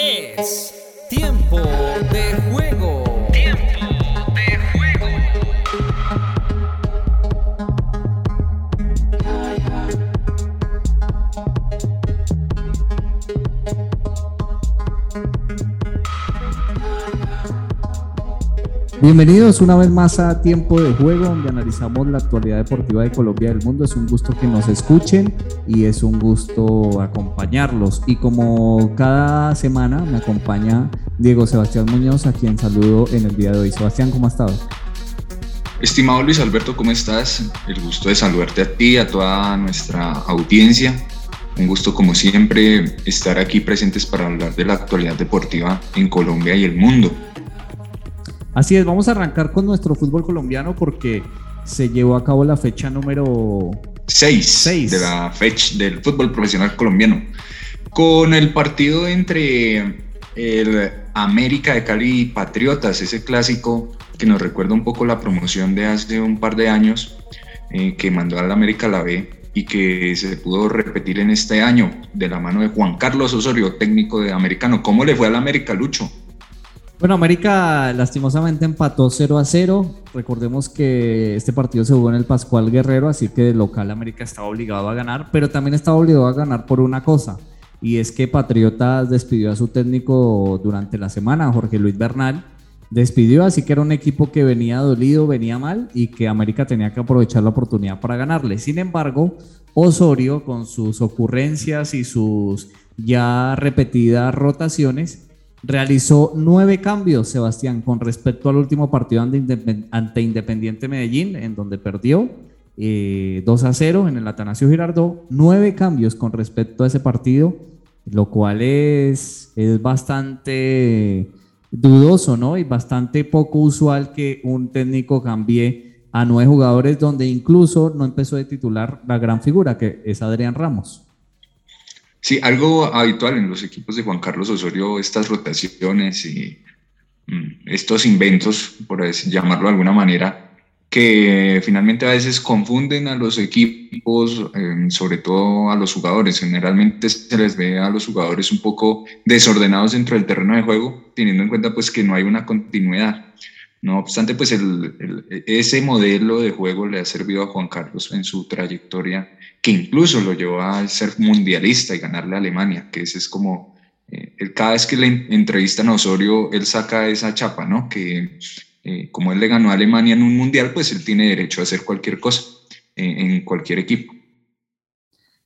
Es tiempo de juego. Bienvenidos una vez más a Tiempo de Juego, donde analizamos la actualidad deportiva de Colombia y del mundo. Es un gusto que nos escuchen y es un gusto acompañarlos. Y como cada semana me acompaña Diego Sebastián Muñoz, a quien saludo en el día de hoy. Sebastián, ¿cómo has estado? Estimado Luis Alberto, ¿cómo estás? El gusto de saludarte a ti, a toda nuestra audiencia. Un gusto, como siempre, estar aquí presentes para hablar de la actualidad deportiva en Colombia y el mundo. Así es, vamos a arrancar con nuestro fútbol colombiano porque se llevó a cabo la fecha número 6 de la fecha del fútbol profesional colombiano, con el partido entre el América de Cali y Patriotas, ese clásico que nos recuerda un poco la promoción de hace un par de años que mandó al América a la B y que se pudo repetir en este año de la mano de Juan Carlos Osorio, técnico de Americano. ¿Cómo le fue al América, Lucho? Bueno, América lastimosamente empató 0-0. Recordemos que este partido se jugó en el Pascual Guerrero, así que de local América estaba obligado a ganar, pero también estaba obligado a ganar por una cosa, y es que Patriotas despidió a su técnico durante la semana, Jorge Luis Bernal, así que era un equipo que venía dolido, venía mal, y que América tenía que aprovechar la oportunidad para ganarle. Sin embargo, Osorio, con sus ocurrencias y sus ya repetidas rotaciones, realizó 9 cambios, Sebastián, con respecto al último partido ante Independiente Medellín, en donde perdió 2-0 en el Atanasio Girardot. 9 cambios con respecto a ese partido, lo cual es bastante dudoso, ¿no? Y bastante poco usual que un técnico cambie a 9 jugadores, donde incluso no empezó de titular la gran figura, que es Adrián Ramos. Sí, algo habitual en los equipos de Juan Carlos Osorio, estas rotaciones y estos inventos, por llamarlo de alguna manera, que finalmente a veces confunden a los equipos, sobre todo a los jugadores. Generalmente se les ve a los jugadores un poco desordenados dentro del terreno de juego, teniendo en cuenta pues que no hay una continuidad. No obstante, pues ese modelo de juego le ha servido a Juan Carlos en su trayectoria, que incluso lo llevó a ser mundialista y ganarle a Alemania, que ese es como, cada vez que le entrevistan a Osorio, él saca esa chapa, ¿no? Que como él le ganó a Alemania en un mundial, pues él tiene derecho a hacer cualquier cosa en cualquier equipo.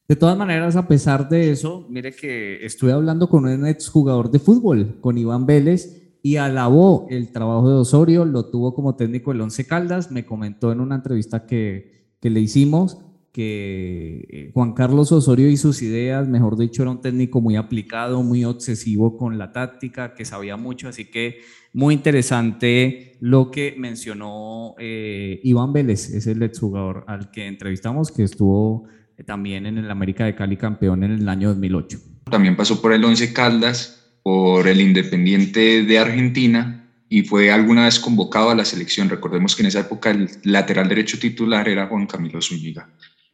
De todas maneras, a pesar de eso, mire que estuve hablando con un exjugador de fútbol, con Iván Vélez, y alabó el trabajo de Osorio, lo tuvo como técnico del Once Caldas. Me comentó en una entrevista que le hicimos que Juan Carlos Osorio y sus ideas, mejor dicho, era un técnico muy aplicado, muy obsesivo con la táctica, que sabía mucho, así que muy interesante lo que mencionó Iván Vélez, es el exjugador al que entrevistamos, que estuvo también en el América de Cali, campeón en el año 2008. También pasó por el Once Caldas, por el Independiente de Argentina, y fue alguna vez convocado a la selección. Recordemos que en esa época el lateral derecho titular era Juan Camilo Zúñiga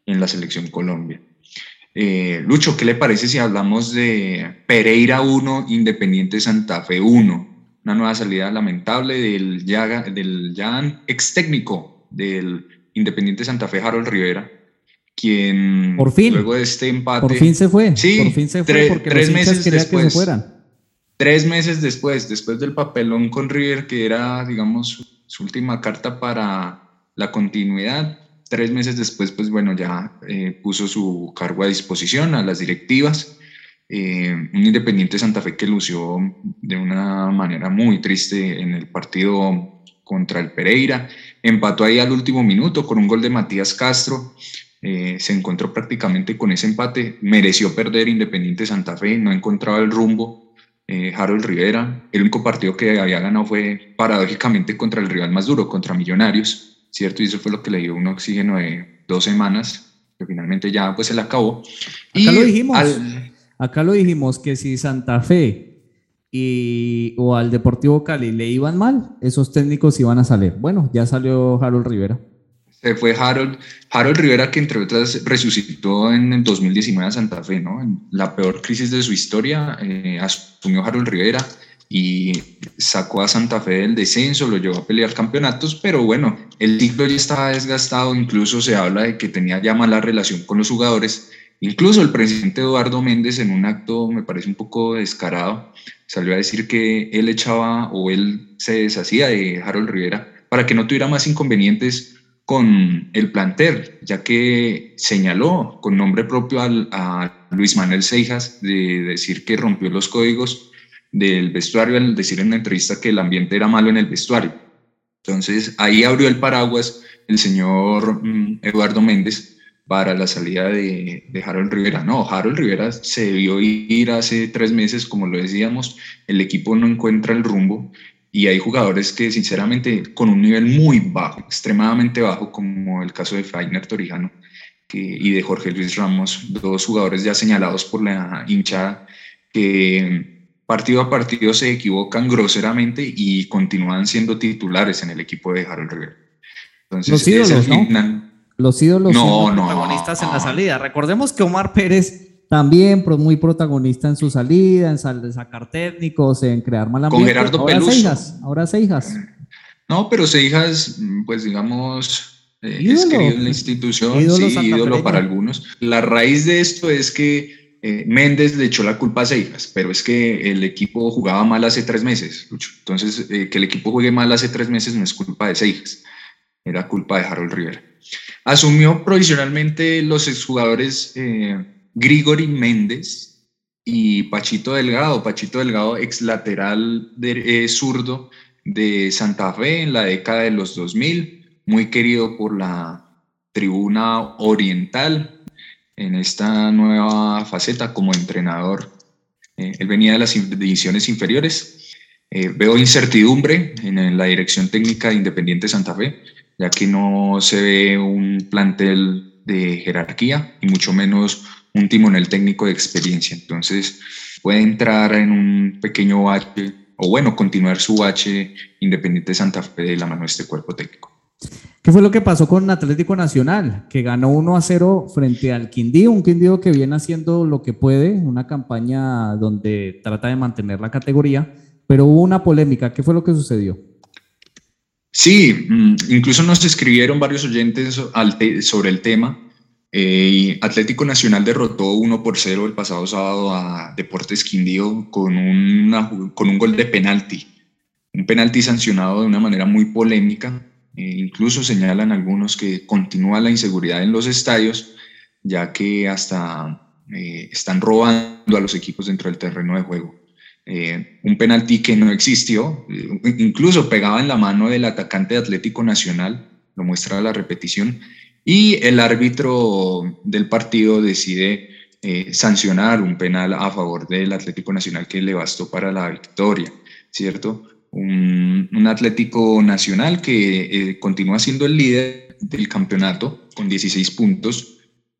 en la selección Colombia. Lucho, ¿qué le parece si hablamos de Pereira 1, Independiente Santa Fe 1? Una nueva salida lamentable del ya ex técnico del Independiente Santa Fe, Harold Rivera, quien por fin, luego de este empate... Por fin se fue, sí, por fin se fue, porque los hinchas querían que se fueran. 3 meses después del papelón con River, que era, digamos, su última carta para la continuidad, 3 meses después, pues bueno, ya puso su cargo a disposición a las directivas. Un Independiente Santa Fe que lució de una manera muy triste en el partido contra el Pereira. Empató ahí al último minuto con un gol de Matías Castro. Se encontró prácticamente con ese empate. Mereció perder Independiente Santa Fe, no encontraba el rumbo. Harold Rivera, el único partido que había ganado fue paradójicamente contra el rival más duro, contra Millonarios, ¿cierto? Y eso fue lo que le dio un oxígeno de 2 semanas, que finalmente ya pues se le acabó. Acá lo dijimos que si Santa Fe o al Deportivo Cali le iban mal, esos técnicos iban a salir. Bueno, ya salió Harold Rivera. Se fue Harold Rivera, que entre otras resucitó en el 2019 a Santa Fe, ¿no? En la peor crisis de su historia, asumió Harold Rivera y sacó a Santa Fe del descenso, lo llevó a pelear campeonatos, pero bueno, el ciclo ya estaba desgastado, incluso se habla de que tenía ya mala relación con los jugadores. Incluso el presidente Eduardo Méndez, en un acto me parece un poco descarado, salió a decir que él echaba o él se deshacía de Harold Rivera para que no tuviera más inconvenientes con el plantel, ya que señaló con nombre propio a Luis Manuel Seijas de decir que rompió los códigos del vestuario al decir en una entrevista que el ambiente era malo en el vestuario. Entonces ahí abrió el paraguas el señor Eduardo Méndez para la salida de Harold Rivera. No, Harold Rivera se debió ir hace 3 meses, como lo decíamos, el equipo no encuentra el rumbo y hay jugadores que sinceramente con un nivel muy bajo, extremadamente bajo, como el caso de Fainer Torijano y de Jorge Luis Ramos, 2 jugadores ya señalados por la hinchada que partido a partido se equivocan groseramente y continúan siendo titulares en el equipo de Harold Rivera. Entonces, los ídolos, es el final, ¿no? Los ídolos son protagonistas en la salida. Recordemos que Omar Pérez también muy protagonista en su salida, en sacar técnicos, en crear mala ambiente. Con Gerardo Peluso. Ahora Seijas. No, pero Seijas, pues digamos, es querido en la institución, ídolo para algunos. La raíz de esto es que Méndez le echó la culpa a Seijas, pero es que el equipo jugaba mal hace 3 meses, Lucho. Entonces, que el equipo juegue mal hace 3 meses no es culpa de Seijas, era culpa de Harold Rivera. Asumió provisionalmente los exjugadores Grigori Méndez y Pachito Delgado, ex lateral zurdo de Santa Fe en la década de los 2000, muy querido por la tribuna oriental en esta nueva faceta como entrenador. Él venía de las divisiones inferiores. Veo incertidumbre en la dirección técnica de Independiente Santa Fe, ya que no se ve un plantel de jerarquía y mucho menos un timonel técnico de experiencia. Entonces puede entrar en un pequeño bache, o bueno, continuar su bache Independiente Santa Fe de la mano de este cuerpo técnico. ¿Qué fue lo que pasó con Atlético Nacional? Que ganó 1-0 frente al Quindío, un Quindío que viene haciendo lo que puede, una campaña donde trata de mantener la categoría, pero hubo una polémica. ¿Qué fue lo que sucedió? Sí, incluso nos escribieron varios oyentes sobre el tema. Atlético Nacional derrotó 1-0 el pasado sábado a Deportes Quindío con un gol de penalti. Un penalti sancionado de una manera muy polémica. Incluso señalan algunos que continúa la inseguridad en los estadios, ya que hasta están robando a los equipos dentro del terreno de juego. Un penalti que no existió, incluso pegaba en la mano del atacante de Atlético Nacional, lo muestra la repetición, y el árbitro del partido decide sancionar un penal a favor del Atlético Nacional que le bastó para la victoria, ¿cierto? Un Atlético Nacional que continúa siendo el líder del campeonato con 16 puntos,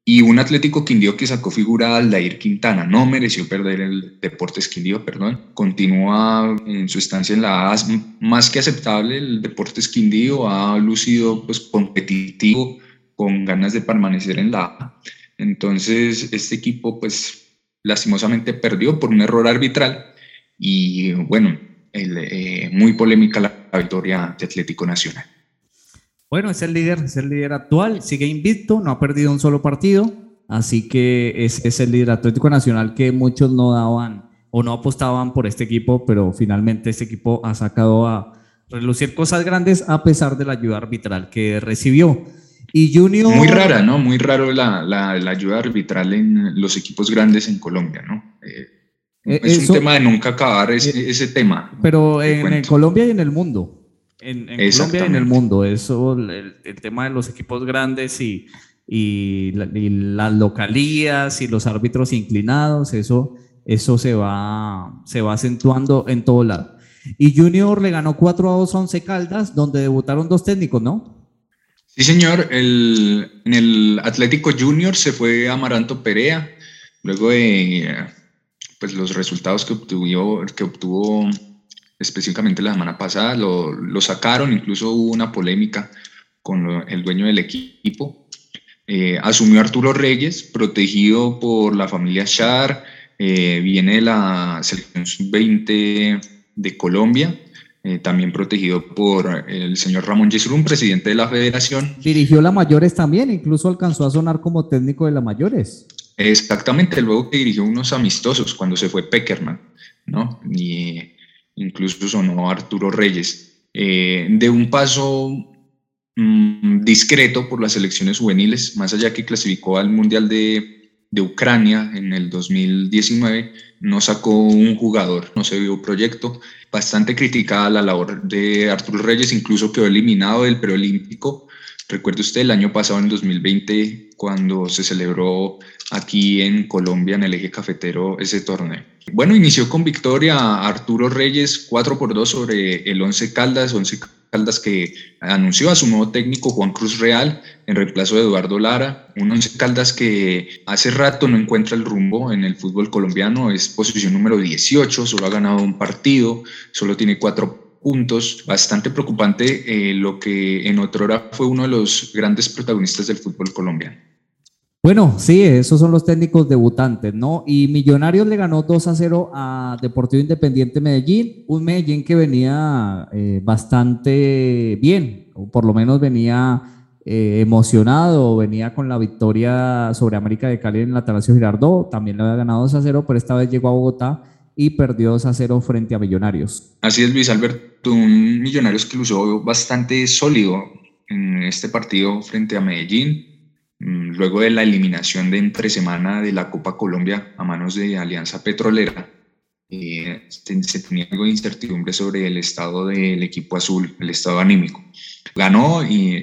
y un Atlético Quindío que sacó figura a Aldair Quintana. No mereció perder el Deportes Quindío, perdón. Continúa en su estancia en la A más que aceptable. El Deportes Quindío ha lucido pues competitivo, con ganas de permanecer en la A. Entonces este equipo pues lastimosamente perdió por un error arbitral y bueno, muy polémica la victoria ante Atlético Nacional. Bueno, es el líder actual, sigue invicto, no ha perdido un solo partido, así que es el líder Atlético Nacional, que muchos no daban o no apostaban por este equipo, pero finalmente este equipo ha sacado a relucir cosas grandes a pesar de la ayuda arbitral que recibió. Y Junior... Muy rara, ¿no? Muy raro la ayuda arbitral en los equipos grandes en Colombia, ¿no? Es un tema de nunca acabar ese tema. Pero en Colombia y en el mundo. En Colombia y en el mundo, eso, el tema de los equipos grandes y las localías y los árbitros inclinados, eso se va acentuando en todo lado. Y Junior le ganó 4-2 a Once Caldas, donde debutaron 2 técnicos, ¿no? Sí, señor. En el Atlético Junior se fue Amaranto Perea, luego de pues los resultados que obtuvo específicamente la semana pasada, lo sacaron. Incluso hubo una polémica con el dueño del equipo. Asumió Arturo Reyes, protegido por la familia Shar, viene de la selección sub-20 de Colombia, también protegido por el señor Ramón Yesurún, presidente de la federación. Dirigió la Mayores también, incluso alcanzó a sonar como técnico de la Mayores. Exactamente, luego que dirigió unos amistosos cuando se fue Peckerman, ¿no? Y incluso sonó Arturo Reyes. De un paso discreto por las selecciones juveniles, más allá que clasificó al Mundial de Ucrania en el 2019, no sacó un jugador, no se vio proyecto. Bastante criticada la labor de Arturo Reyes, incluso quedó eliminado del preolímpico. Recuerde usted el año pasado, en 2020, cuando se celebró aquí en Colombia, en el eje cafetero, ese torneo. Bueno, inició con victoria Arturo Reyes 4-2 sobre el Once Caldas, que anunció a su nuevo técnico Juan Cruz Real en reemplazo de Eduardo Lara. Un Once Caldas que hace rato no encuentra el rumbo en el fútbol colombiano, es posición número 18, solo ha ganado un partido, solo tiene 4 puntos. Bastante preocupante lo que en otrora fue uno de los grandes protagonistas del fútbol colombiano. Bueno, sí, esos son los técnicos debutantes, ¿no? Y Millonarios le ganó 2-0 a Deportivo Independiente Medellín, un Medellín que venía bastante bien, o por lo menos venía emocionado, venía con la victoria sobre América de Cali en el Atanasio Girardot, también le había ganado 2-0, pero esta vez llegó a Bogotá y perdió 2-0 frente a Millonarios. Así es, Luis Alberto, un Millonarios que lució bastante sólido en este partido frente a Medellín, luego de la eliminación de entre semana de la Copa Colombia a manos de Alianza Petrolera. Se tenía algo de incertidumbre sobre el estado del equipo azul, el estado anímico. Ganó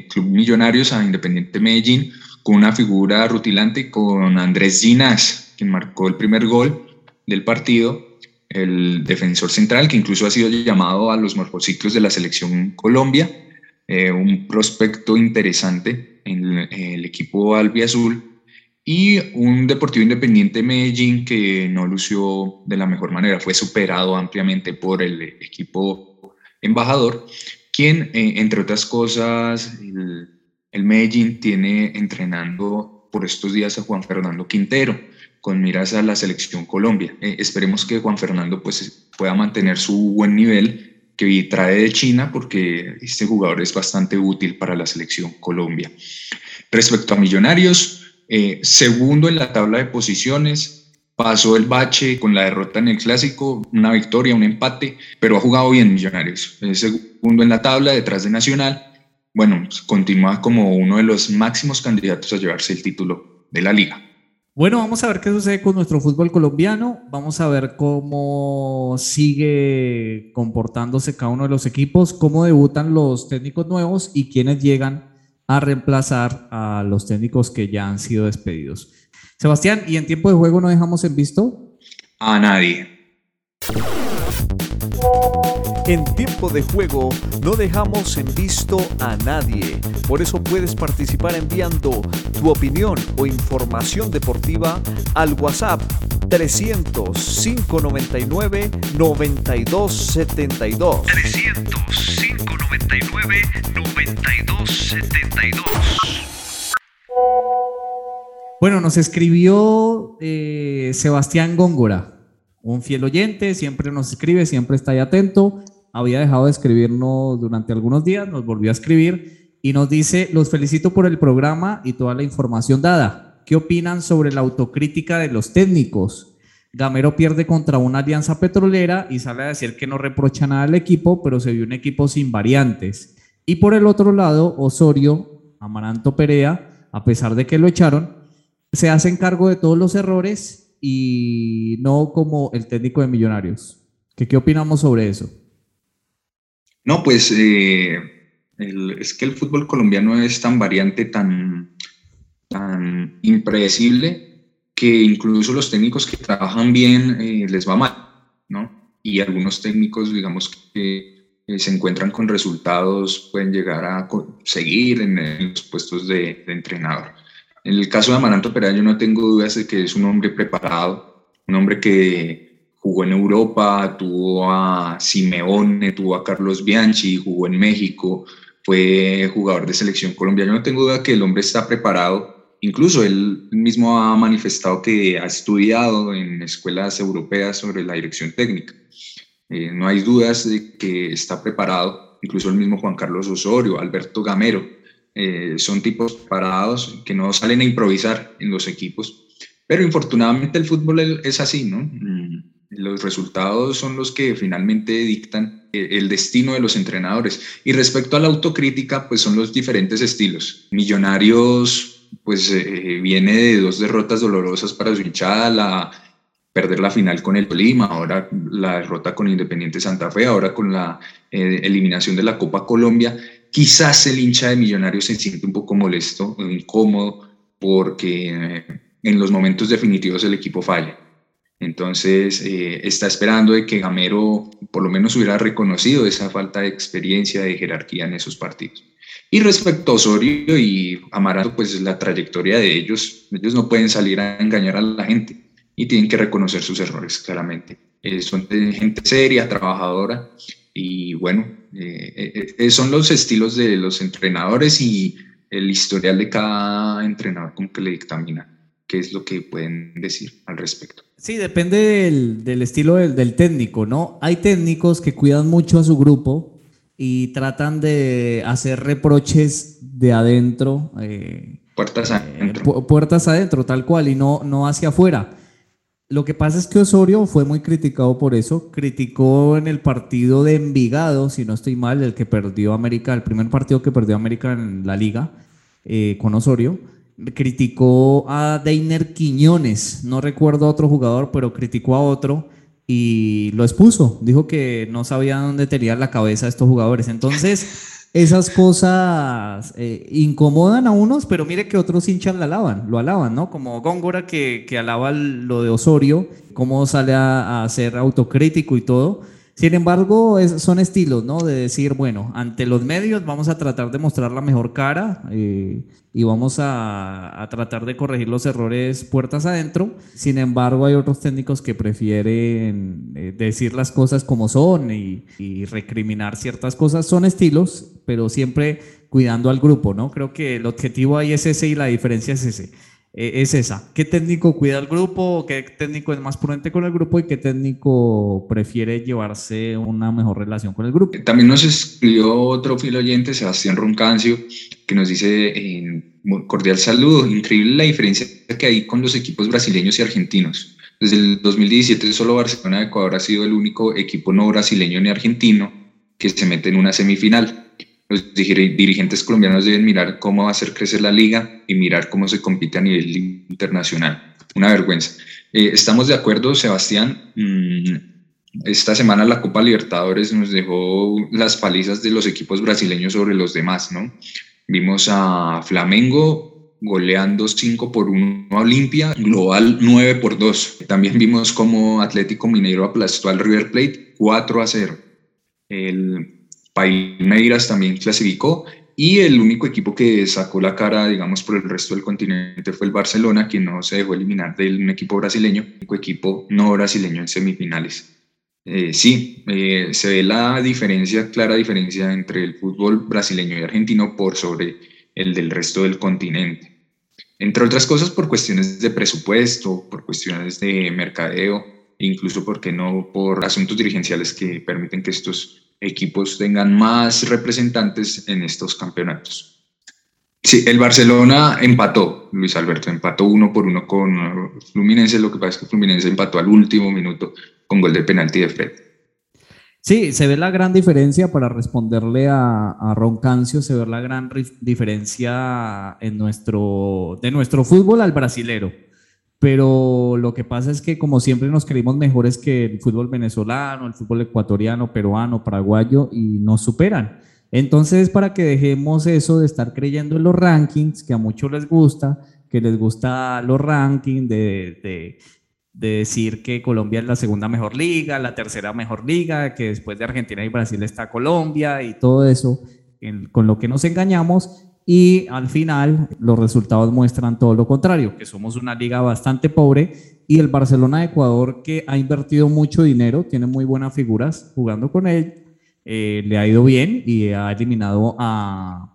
Club Millonarios a Independiente Medellín con una figura rutilante, con Andrés Ginás, quien marcó el primer gol del partido, el defensor central, que incluso ha sido llamado a los morfociclos de la selección Colombia, un prospecto interesante en el equipo albiazul, y un Deportivo Independiente Medellín que no lució de la mejor manera, fue superado ampliamente por el equipo embajador, quien, entre otras cosas, el Medellín tiene entrenando por estos días a Juan Fernando Quintero, con miras a la selección Colombia. Esperemos que Juan Fernando pues pueda mantener su buen nivel que trae de China, porque este jugador es bastante útil para la selección Colombia. Respecto a Millonarios, segundo en la tabla de posiciones, pasó el bache con la derrota en el Clásico, una victoria, un empate, pero ha jugado bien Millonarios. Es segundo en la tabla, detrás de Nacional. Bueno, continúa como uno de los máximos candidatos a llevarse el título de la Liga. Bueno, vamos a ver qué sucede con nuestro fútbol colombiano, vamos a ver cómo sigue comportándose cada uno de los equipos, cómo debutan los técnicos nuevos y quiénes llegan a reemplazar a los técnicos que ya han sido despedidos. Sebastián, ¿y en tiempo de juego no dejamos en visto a nadie? En tiempo de juego no dejamos en visto a nadie, por eso puedes participar enviando tu opinión o información deportiva al WhatsApp 300-599-9272. 300-599-9272. Bueno, nos escribió Sebastián Góngora, un fiel oyente, siempre nos escribe, siempre está ahí atento. Había dejado de escribirnos durante algunos días, nos volvió a escribir y nos dice: los felicito por el programa y toda la información dada. ¿Qué opinan sobre la autocrítica de los técnicos? Gamero pierde contra una Alianza Petrolera y sale a decir que no reprocha nada al equipo, pero se vio un equipo sin variantes. Y por el otro lado, Osorio, Amaranto Perea, a pesar de que lo echaron, se hacen cargo de todos los errores y no como el técnico de Millonarios. ¿Qué opinamos sobre eso? No, pues es que el fútbol colombiano es tan variante, tan impredecible, que incluso los técnicos que trabajan bien les va mal, ¿no? Y algunos técnicos, digamos, que se encuentran con resultados, pueden llegar a seguir en los puestos de entrenador. En el caso de Amaranto Perea, yo no tengo dudas de que es un hombre preparado, un hombre que jugó en Europa, tuvo a Simeone, tuvo a Carlos Bianchi, jugó en México, fue jugador de selección colombiana. No tengo duda que el hombre está preparado, incluso él mismo ha manifestado que ha estudiado en escuelas europeas sobre la dirección técnica. No hay dudas de que está preparado, incluso el mismo Juan Carlos Osorio, Alberto Gamero, son tipos preparados que no salen a improvisar en los equipos, pero infortunadamente el fútbol es así, ¿no? Los resultados son los que finalmente dictan el destino de los entrenadores. Y respecto a la autocrítica, pues son los diferentes estilos. Millonarios, pues viene de dos derrotas dolorosas para su hinchada, perder la final con el Tolima, ahora la derrota con Independiente Santa Fe, ahora con la eliminación de la Copa Colombia. Quizás el hincha de Millonarios se siente un poco molesto, incómodo, porque en los momentos definitivos el equipo falla. Entonces está esperando de que Gamero por lo menos hubiera reconocido esa falta de experiencia, de jerarquía en esos partidos. Y respecto a Osorio y Amaranto, pues la trayectoria de ellos no pueden salir a engañar a la gente y tienen que reconocer sus errores claramente. Son gente seria, trabajadora y bueno, son los estilos de los entrenadores y el historial de cada entrenador como que le dictamina qué es lo que pueden decir al respecto. Sí, depende del estilo del técnico, ¿no? Hay técnicos que cuidan mucho a su grupo y tratan de hacer reproches de adentro. Puertas adentro. Puertas adentro, tal cual, y no hacia afuera. Lo que pasa es que Osorio fue muy criticado por eso. Criticó en el partido de Envigado, si no estoy mal, el que perdió América, el primer partido que perdió América en la liga con Osorio. Criticó a Deiner Quiñones, no recuerdo a otro jugador, pero criticó a otro y lo expuso. Dijo que no sabía dónde tenían la cabeza estos jugadores. Entonces, esas cosas incomodan a unos, pero mire que otros hinchas lo alaban, ¿no? Como Góngora que alaba lo de Osorio, cómo sale a ser autocrítico y todo. Sin embargo, son estilos, ¿no? De decir, bueno, ante los medios vamos a tratar de mostrar la mejor cara y vamos a tratar de corregir los errores puertas adentro. Sin embargo, hay otros técnicos que prefieren decir las cosas como son y recriminar ciertas cosas. Son estilos, pero siempre cuidando al grupo, ¿no? Creo que el objetivo ahí es ese y la diferencia es ese. Es esa. ¿Qué técnico cuida al grupo? ¿Qué técnico es más prudente con el grupo? ¿Y qué técnico prefiere llevarse una mejor relación con el grupo? También nos escribió otro fiel oyente, Sebastián Roncancio, que nos dice, cordial saludo, increíble la diferencia que hay con los equipos brasileños y argentinos. Desde el 2017 solo Barcelona de Ecuador ha sido el único equipo no brasileño ni argentino que se mete en una semifinal. Los dirigentes colombianos deben mirar cómo hacer crecer la liga y mirar cómo se compite a nivel internacional. Una vergüenza. Estamos de acuerdo, Sebastián. Esta semana la Copa Libertadores nos dejó las palizas de los equipos brasileños sobre los demás, ¿no? Vimos a Flamengo goleando 5-1 a Olimpia, global 9-2. También vimos cómo Atlético Mineiro aplastó al River Plate 4-0. Palmeiras también clasificó y el único equipo que sacó la cara, digamos, por el resto del continente fue el Barcelona, quien no se dejó eliminar de un equipo brasileño, el único equipo no brasileño en semifinales. Se ve la diferencia, clara diferencia entre el fútbol brasileño y argentino por sobre el del resto del continente. Entre otras cosas por cuestiones de presupuesto, por cuestiones de mercadeo, incluso, ¿por qué no?, por asuntos dirigenciales que permiten que estos equipos tengan más representantes en estos campeonatos. Sí, el Barcelona empató, Luis Alberto, empató 1-1 con Fluminense, lo que pasa es que Fluminense empató al último minuto con gol de penalti de Fred. Sí, se ve la gran diferencia, para responderle a Roncancio, se ve la gran diferencia en de nuestro fútbol al brasilero. Pero lo que pasa es que como siempre nos creímos mejores que el fútbol venezolano, el fútbol ecuatoriano, peruano, paraguayo, y nos superan. Entonces, para que dejemos eso de estar creyendo en los rankings, que a muchos les gusta, que les gusta los rankings de decir que Colombia es la segunda mejor liga, la tercera mejor liga, que después de Argentina y Brasil está Colombia y todo eso, con lo que nos engañamos. y al final los resultados muestran todo lo contrario, que somos una liga bastante pobre y el Barcelona de Ecuador, que ha invertido mucho dinero, tiene muy buenas figuras jugando con él, le ha ido bien y ha eliminado a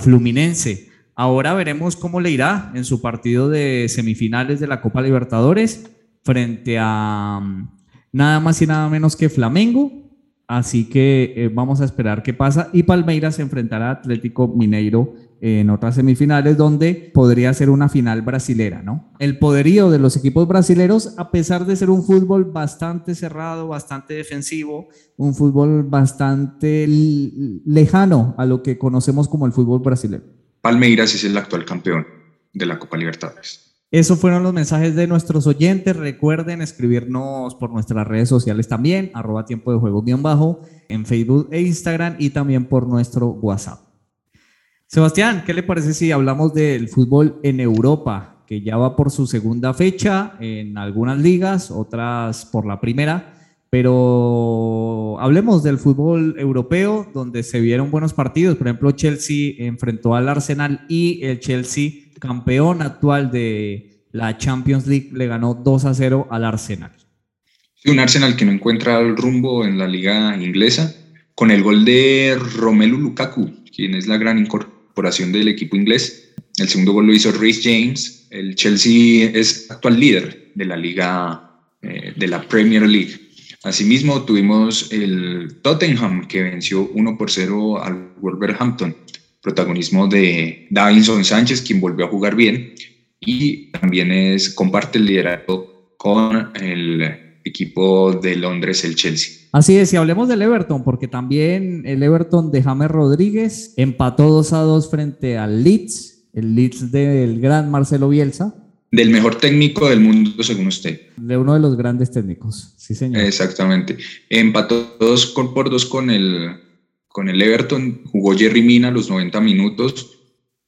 Fluminense. Ahora veremos cómo le irá en su partido de semifinales de la Copa Libertadores frente a nada más y nada menos que Flamengo. Así que vamos a esperar qué pasa, y Palmeiras se enfrentará a Atlético Mineiro en otras semifinales, donde podría ser una final brasilera, ¿no? El poderío de los equipos brasileros, a pesar de ser un fútbol bastante cerrado, bastante defensivo, un fútbol bastante lejano a lo que conocemos como el fútbol brasileño. Palmeiras es el actual campeón de la Copa Libertadores. Esos fueron los mensajes de nuestros oyentes. Recuerden escribirnos por nuestras redes sociales también, @tiempodejuego_, en Facebook e Instagram, y también por nuestro WhatsApp. Sebastián, ¿qué le parece si hablamos del fútbol en Europa, que ya va por su segunda fecha en algunas ligas, otras por la primera? Pero hablemos del fútbol europeo, donde se vieron buenos partidos. Por ejemplo, Chelsea enfrentó al Arsenal, y el Chelsea, campeón actual de la Champions League, le ganó 2-0 al Arsenal. Sí, un Arsenal que no encuentra el rumbo en la liga inglesa, con el gol de Romelu Lukaku, quien es la gran incorporación del equipo inglés. El segundo gol lo hizo Reece James. El Chelsea es actual líder de la liga, de la Premier League. Asimismo, tuvimos el Tottenham, que venció 1-0 al Wolverhampton. Protagonismo de Davinson Sánchez, quien volvió a jugar bien, y también comparte el liderazgo con el equipo de Londres, el Chelsea. Así es, y hablemos del Everton, porque también el Everton de James Rodríguez empató 2-2 frente al Leeds, el Leeds del gran Marcelo Bielsa. Del mejor técnico del mundo, según usted. De uno de los grandes técnicos, sí señor. Exactamente. Empató 2-2 con el... Con el Everton jugó Jerry Mina los 90 minutos,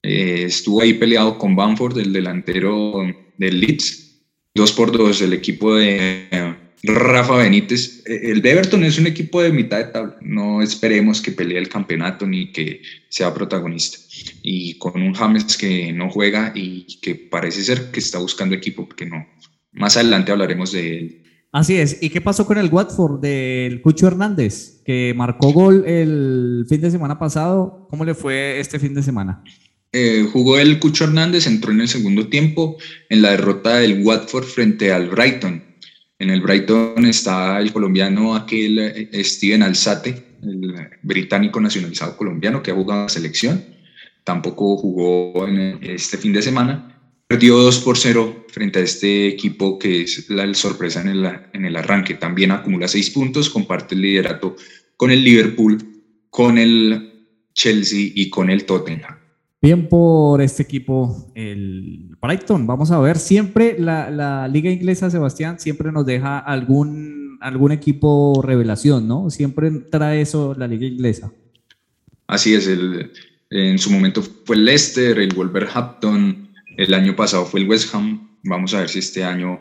estuvo ahí peleado con Bamford, el delantero del Leeds. 2-2 el equipo de Rafa Benítez. El Everton es un equipo de mitad de tabla, no esperemos que pelee el campeonato ni que sea protagonista. Y con un James que no juega y que parece ser que está buscando equipo, porque no. Más adelante hablaremos de él. Así es. ¿Y qué pasó con el Watford del Cucho Hernández, que marcó gol el fin de semana pasado? ¿Cómo le fue este fin de semana? Jugó el Cucho Hernández, entró en el segundo tiempo en la derrota del Watford frente al Brighton. En el Brighton está el colombiano aquel Steven Alzate, el británico nacionalizado colombiano que ha jugado en la selección. Tampoco jugó en este fin de semana. Perdió 2-0 frente a este equipo que es la sorpresa en el arranque. También acumula 6 puntos, comparte el liderato con el Liverpool, con el Chelsea y con el Tottenham. Bien por este equipo, el Brighton. Vamos a ver, siempre la liga inglesa, Sebastián, siempre nos deja algún equipo revelación, ¿no? Siempre trae eso la liga inglesa. Así es, en su momento fue el Leicester, el Wolverhampton. El año pasado fue el West Ham. Vamos a ver si este año,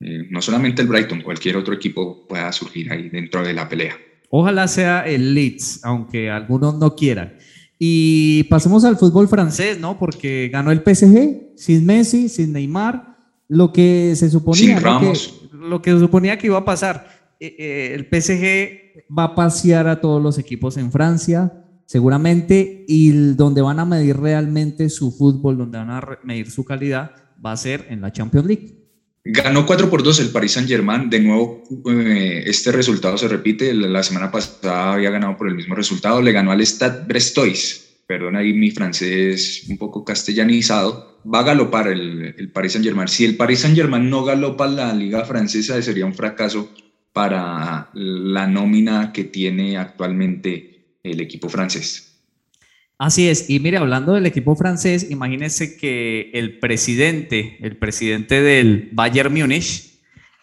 no solamente el Brighton, cualquier otro equipo pueda surgir ahí dentro de la pelea. Ojalá sea el Leeds, aunque algunos no quieran. Y pasemos al fútbol francés, ¿no? Porque ganó el PSG, sin Messi, sin Neymar, lo que se suponía. Sin Ramos. Lo que se suponía que iba a pasar. El PSG va a pasear a todos los equipos en Francia, seguramente, y donde van a medir realmente su fútbol, donde van a medir su calidad, va a ser en la Champions League. Ganó 4-2 el Paris Saint-Germain. De nuevo, este resultado se repite. La semana pasada había ganado por el mismo resultado. Le ganó al Stade Brestois. Perdón ahí mi francés un poco castellanizado. Va a galopar el Paris Saint-Germain. Si el Paris Saint-Germain no galopa la liga francesa, sería un fracaso para la nómina que tiene actualmente el equipo francés. Así es, y mire, hablando del equipo francés, imagínense que el presidente del Bayern Múnich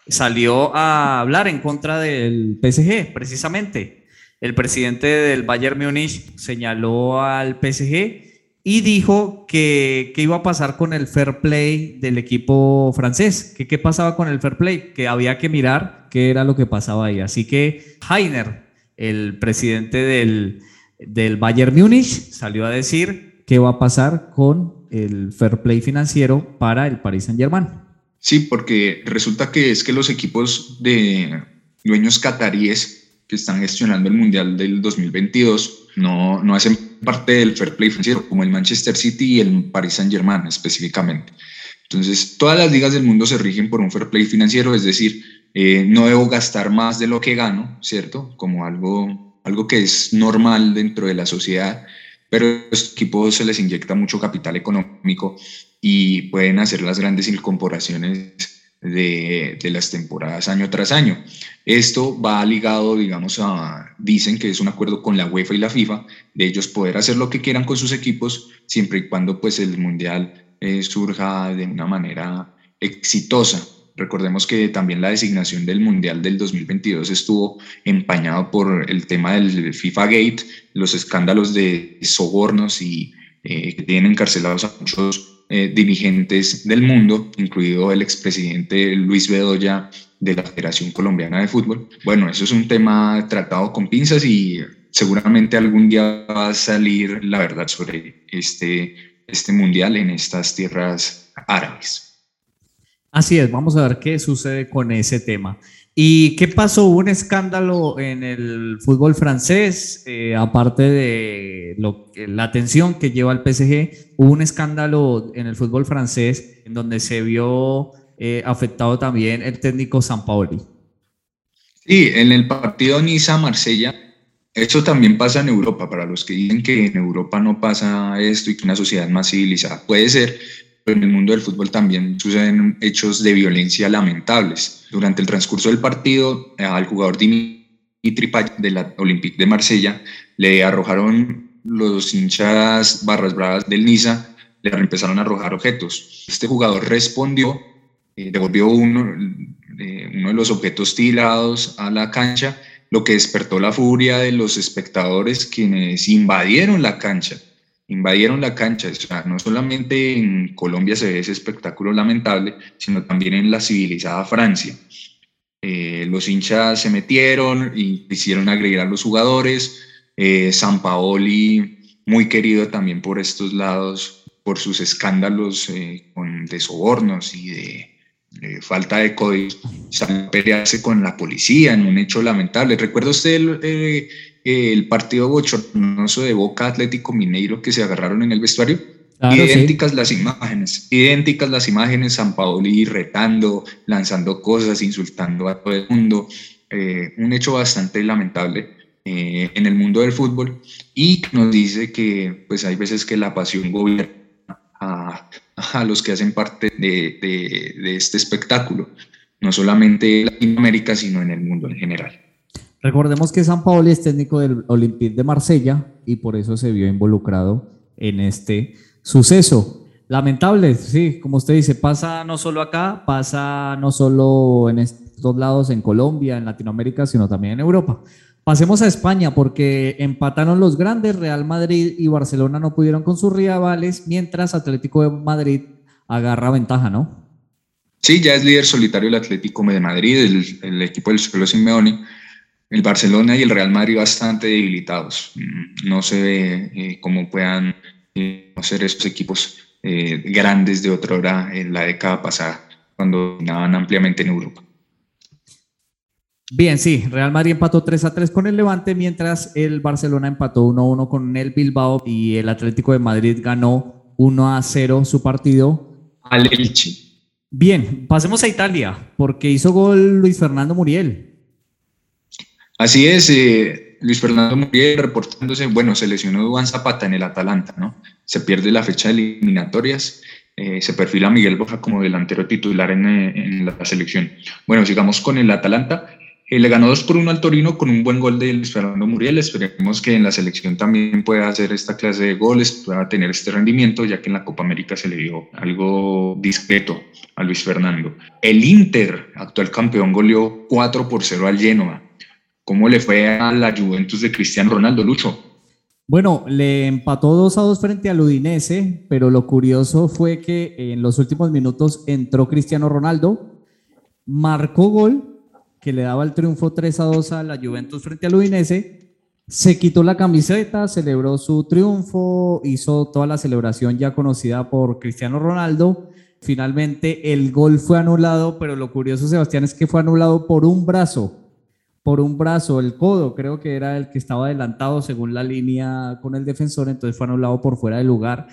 salió a hablar en contra del PSG, precisamente. El presidente del Bayern Múnich señaló al PSG y dijo que iba a pasar con el fair play del equipo francés, que qué pasaba con el fair play, que había que mirar qué era lo que pasaba ahí. Así que Heiner, el presidente del Bayern Múnich, salió a decir qué va a pasar con el fair play financiero para el Paris Saint-Germain. Sí, porque resulta que es que los equipos de dueños cataríes que están gestionando el Mundial del 2022 no hacen parte del fair play financiero, como el Manchester City y el Paris Saint-Germain específicamente. Entonces, todas las ligas del mundo se rigen por un fair play financiero, es decir, no debo gastar más de lo que gano, ¿cierto? Como algo que es normal dentro de la sociedad, pero a los equipos se les inyecta mucho capital económico y pueden hacer las grandes incorporaciones de las temporadas año tras año. Esto va ligado, digamos, dicen que es un acuerdo con la UEFA y la FIFA, de ellos poder hacer lo que quieran con sus equipos, siempre y cuando pues el Mundial surja de una manera exitosa. Recordemos que también la designación del Mundial del 2022 estuvo empañado por el tema del FIFA Gate, los escándalos de sobornos y que tienen encarcelados a muchos dirigentes del mundo, incluido el expresidente Luis Bedoya de la Federación Colombiana de Fútbol. Bueno, eso es un tema tratado con pinzas y seguramente algún día va a salir la verdad sobre este Mundial en estas tierras árabes. Así es, vamos a ver qué sucede con ese tema. ¿Y qué pasó? Hubo un escándalo en el fútbol francés, aparte de la atención que lleva el PSG, hubo un escándalo en el fútbol francés en donde se vio afectado también el técnico Sampaoli. Sí, en el partido Niza-Marsella, eso también pasa en Europa, para los que dicen que en Europa no pasa esto y que es una sociedad más civilizada, puede ser. En el mundo del fútbol también suceden hechos de violencia lamentables. Durante el transcurso del partido, al jugador Dimitri Payet de la Olympique de Marsella le arrojaron los hinchas barras bravas del Niza, le empezaron a arrojar objetos. Este jugador respondió, devolvió uno de los objetos tirados a la cancha, lo que despertó la furia de los espectadores, quienes invadieron la cancha. O sea, no solamente en Colombia se ve ese espectáculo lamentable, sino también en la civilizada Francia. Los hinchas se metieron y hicieron agredir a los jugadores. Sampaoli, muy querido también por estos lados, por sus escándalos de sobornos y de falta de código, salió a pelearse con la policía en un hecho lamentable. ¿Recuerda usted el partido bochornoso de Boca Atlético Mineiro que se agarraron en el vestuario? Claro, idénticas, sí. Idénticas las imágenes, Sampaoli retando, lanzando cosas, insultando a todo el mundo, un hecho bastante lamentable en el mundo del fútbol, y nos dice que pues hay veces que la pasión gobierna a los que hacen parte de este espectáculo, no solamente en Latinoamérica, sino en el mundo en general. Recordemos que Sampaoli es técnico del Olympique de Marsella y por eso se vio involucrado en este suceso. Lamentable, sí, como usted dice, pasa no solo acá, pasa no solo en estos lados, en Colombia, en Latinoamérica, sino también en Europa. Pasemos a España, porque empataron los grandes, Real Madrid y Barcelona no pudieron con sus rivales, mientras Atlético de Madrid agarra ventaja, ¿no? Sí, ya es líder solitario el Atlético de Madrid, el equipo del Cholo Simeone. El Barcelona y el Real Madrid bastante debilitados. No se ve cómo puedan hacer esos equipos grandes de otra hora en la década pasada, cuando dominaban ampliamente en Europa. Bien, sí, Real Madrid empató 3-3 con el Levante, mientras el Barcelona empató 1-1 con el Bilbao y el Atlético de Madrid ganó 1-0 su partido al Elche. Bien, pasemos a Italia, porque hizo gol Luis Fernando Muriel. Así es, Luis Fernando Muriel reportándose, bueno, se lesionó Duván Zapata en el Atalanta, ¿no? Se pierde la fecha de eliminatorias, se perfila Miguel Borja como delantero titular en la selección. Bueno, sigamos con el Atalanta, le ganó 2-1 al Torino con un buen gol de Luis Fernando Muriel, esperemos que en la selección también pueda hacer esta clase de goles, pueda tener este rendimiento, ya que en la Copa América se le dio algo discreto a Luis Fernando. El Inter, actual campeón, goleó 4-0 al Genoa. ¿Cómo le fue a la Juventus de Cristiano Ronaldo, Lucho? Bueno, le empató 2-2 frente al Udinese, pero lo curioso fue que en los últimos minutos entró Cristiano Ronaldo, marcó gol, que le daba el triunfo 3-2 a la Juventus frente al Udinese, Se quitó la camiseta, celebró su triunfo, hizo toda la celebración ya conocida por Cristiano Ronaldo. Finalmente el gol fue anulado, pero lo curioso, Sebastián, es que fue anulado por un brazo, el codo, creo que era el que estaba adelantado según la línea con el defensor, entonces fue anulado por fuera de lugar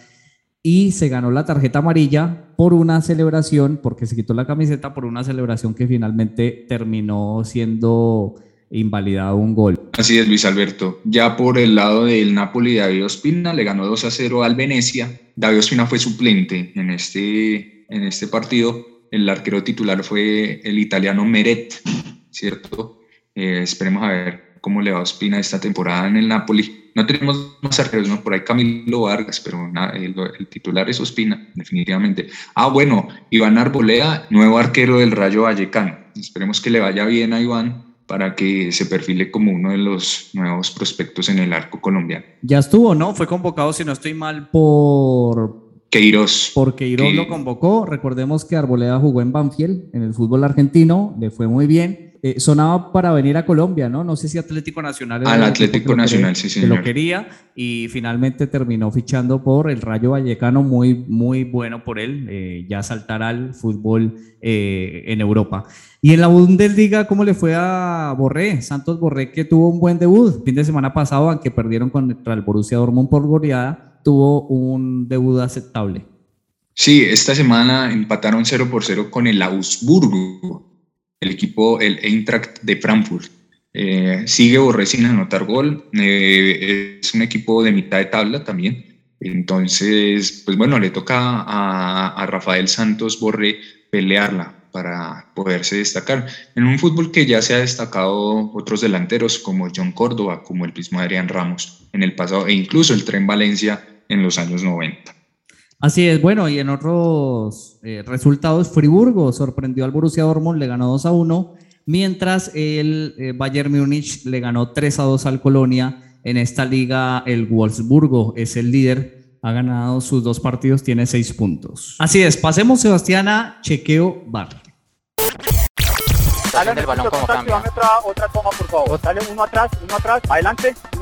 y se ganó la tarjeta amarilla por una celebración, porque se quitó la camiseta por una celebración que finalmente terminó siendo invalidado un gol. Así es, Luis Alberto. Ya por el lado del Napoli, David Ospina le ganó 2-0 al Venecia. David Ospina fue suplente en este partido. El arquero titular fue el italiano Meret, ¿cierto? Esperemos a ver cómo le va a Ospina esta temporada en el Napoli. No tenemos más arqueros, ¿no? Por ahí Camilo Vargas, pero nada, el titular es Ospina, definitivamente. Ah, bueno, Iván Arboleda, nuevo arquero del Rayo Vallecano. Esperemos que le vaya bien a Iván, para que se perfile como uno de los nuevos prospectos en el arco colombiano. Ya estuvo, ¿no? Fue convocado, si no estoy mal, por Queiroz. Por Queiroz lo convocó. Recordemos que Arboleda jugó en Banfield, en el fútbol argentino, le fue muy bien. Sonaba para venir a Colombia, ¿no? No sé si Atlético Nacional. Al Atlético Nacional, sí, señor. Que lo quería y finalmente terminó fichando por el Rayo Vallecano, muy, muy bueno por él. Ya saltará al fútbol en Europa. Y en la Bundesliga, ¿cómo le fue a Borré? Santos Borré, que tuvo un buen debut. Fin de semana pasado, aunque perdieron contra el Borussia Dortmund por goleada, tuvo un debut aceptable. Sí, esta semana empataron 0-0 con el Augsburgo. El equipo, el Eintracht de Frankfurt, sigue Borré sin anotar gol, es un equipo de mitad de tabla también, entonces, pues bueno, le toca a Rafael Santos Borré pelearla para poderse destacar, en un fútbol que ya se ha destacado otros delanteros como John Córdoba, como el mismo Adrián Ramos en el pasado, e incluso el Tren Valencia en los años 90. Así es, bueno, y en otros resultados, Friburgo sorprendió al Borussia Dortmund, le ganó 2-1, mientras el Bayern Múnich le ganó 3-2 al Colonia. En esta liga, el Wolfsburgo es el líder, ha ganado sus 2 partidos, tiene 6 puntos. Así es, pasemos, Sebastián, a Chequeo VAR. Dale el balón como cambia. Otra toma, por favor. Dale uno atrás, adelante. Chequeo